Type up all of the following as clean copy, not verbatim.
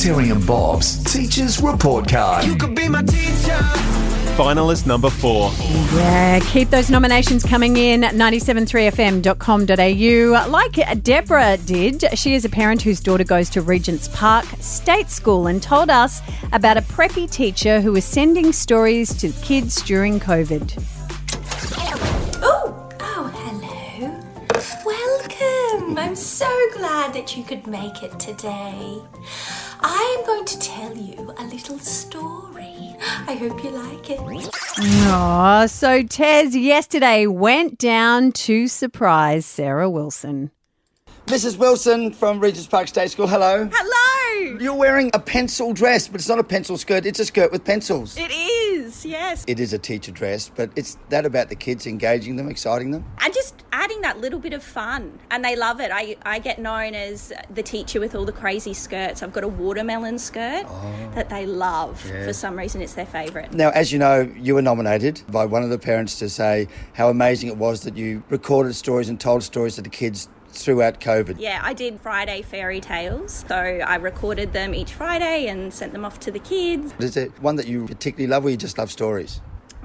It's Terry and Bob's Teacher's Report Card. You could be my teacher. Finalist number 4. Yeah, keep those nominations coming in at 973fm.com.au. Like Deborah did, she is a parent whose daughter goes to Regents Park State School and told us about a preppy teacher who was sending stories to kids during COVID. Oh, hello. Welcome. I'm so glad that you could make it today. I am going to tell you a little story. I hope you like it. Oh, so Tez yesterday went down to surprise Sarah Wilson. Mrs. Wilson from Regents Park State School, hello. Hello. You're wearing a pencil dress, but it's not a pencil skirt. It's a skirt with pencils. It is, yes. It is a teacher dress, but it's that about the kids engaging them, exciting them? And just adding that little bit of fun, and they love it. I get known as the teacher with all the crazy skirts. I've got a watermelon skirt that they love. Yeah. For some reason, it's their favourite. Now, as you know, you were nominated by one of the parents to say how amazing it was that you recorded stories and told stories to the kids throughout COVID. Yeah, I did Friday fairy tales. So I recorded them each Friday and sent them off to the kids. Is there one that you particularly love, or you just love stories?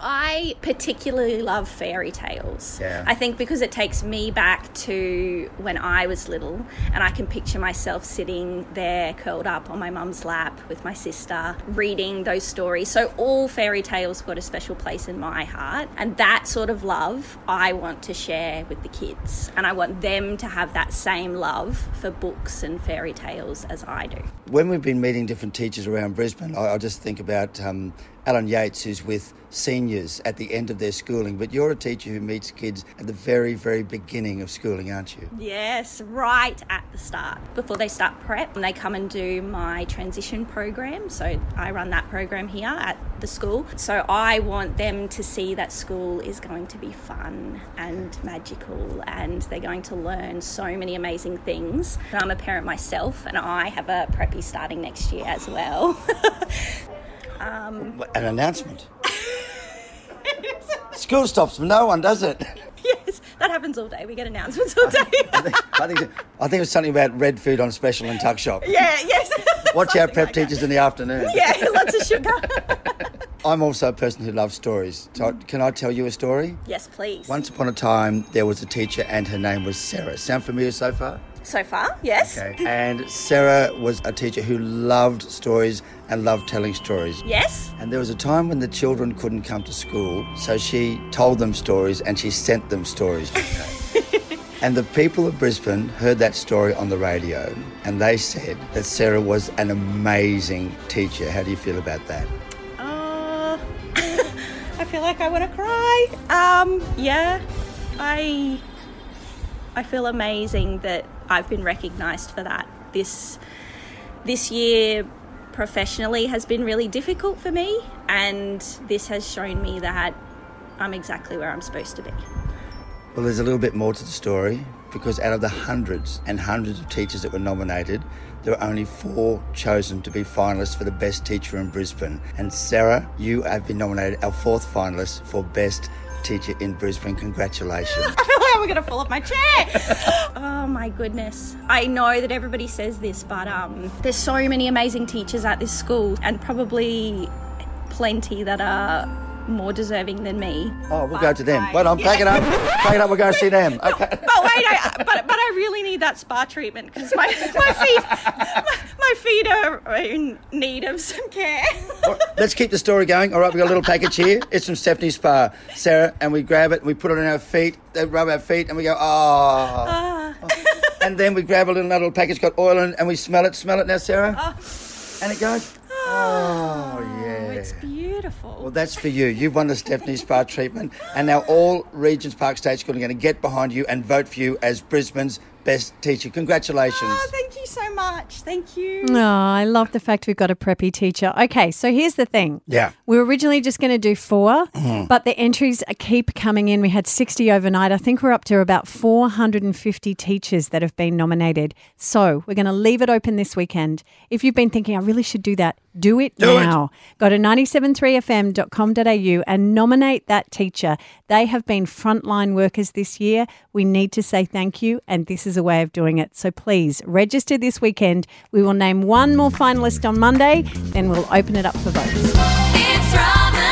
I particularly love fairy tales. Yeah. I think because it takes me back to when I was little, and I can picture myself sitting there curled up on my mum's lap with my sister reading those stories. So all fairy tales got a special place in my heart, and that sort of love I want to share with the kids, and I want them to have that same love for books and fairy tales as I do. When we've been meeting different teachers around Brisbane, I just think about Alan Yates, who's with seniors at the end of their schooling, but you're a teacher who meets kids at the very, very beginning of schooling, aren't you? Yes, right at the start. Before they start prep, and they come and do my transition program. So I run that program here at the school. So I want them to see that school is going to be fun and magical, and they're going to learn so many amazing things. I'm a parent myself, and I have a preppy starting next year as well. An announcement. School stops for no one, does it? Yes, that happens all day. We get announcements all day. I think it was something about red food on special in Tuck Shop. Yeah, yes. Watch out, prep like teachers that in the afternoon. Yeah, lots of sugar. I'm also a person who loves stories. So can I tell you a story? Yes, please. Once upon a time, there was a teacher and her name was Sarah. Sound familiar so far? So far, yes. Okay. And Sarah was a teacher who loved stories and loved telling stories. Yes. And there was a time when the children couldn't come to school, so she told them stories and she sent them stories. And the people of Brisbane heard that story on the radio, and they said that Sarah was an amazing teacher. How do you feel about that? I feel like I want to cry. I feel amazing that I've been recognised for that. This year professionally has been really difficult for me, and this has shown me that I'm exactly where I'm supposed to be. Well, there's a little bit more to the story, because out of the hundreds and hundreds of teachers that were nominated, there were only 4 chosen to be finalists for the best teacher in Brisbane. And Sarah, you have been nominated our 4th finalist for best teacher in Brisbane. Congratulations. I feel like I'm going to fall off my chair. Oh my goodness. I know that everybody says this, but there's so many amazing teachers at this school, and probably plenty that are more deserving than me. Oh, we'll go to them. Wait on, pack it up. Pack it up, we'll go see them. Okay. But I really need that spa treatment, because my feet are in need of some care. Right, let's keep the story going. All right, we've got a little package here. It's from Stephanie's Spa, Sarah, and we grab it, and we put it on our feet, they rub our feet, and we go, oh. And then we grab another little package, got oil in it, and we smell it now, Sarah. Oh. And it goes, oh yeah. It's beautiful. Well, that's for you. You've won the Stephanie's Spa treatment, and now all Regents Park State School are going to get behind you and vote for you as Brisbane's best teacher. Congratulations. Oh, thank you so much. Thank you. Oh, I love the fact we've got a preppy teacher. Okay, so here's the thing. Yeah. We were originally just going to do 4, but the entries keep coming in. We had 60 overnight. I think we're up to about 450 teachers that have been nominated. So we're going to leave it open this weekend. If you've been thinking, I really should do that, do it now. Go to 973fm.com.au and nominate that teacher. They have been frontline workers this year. We need to say thank you, and this is a way of doing it. So please register this week. weekend. We will name one more finalist on Monday, then we'll open it up for votes. It's Robin.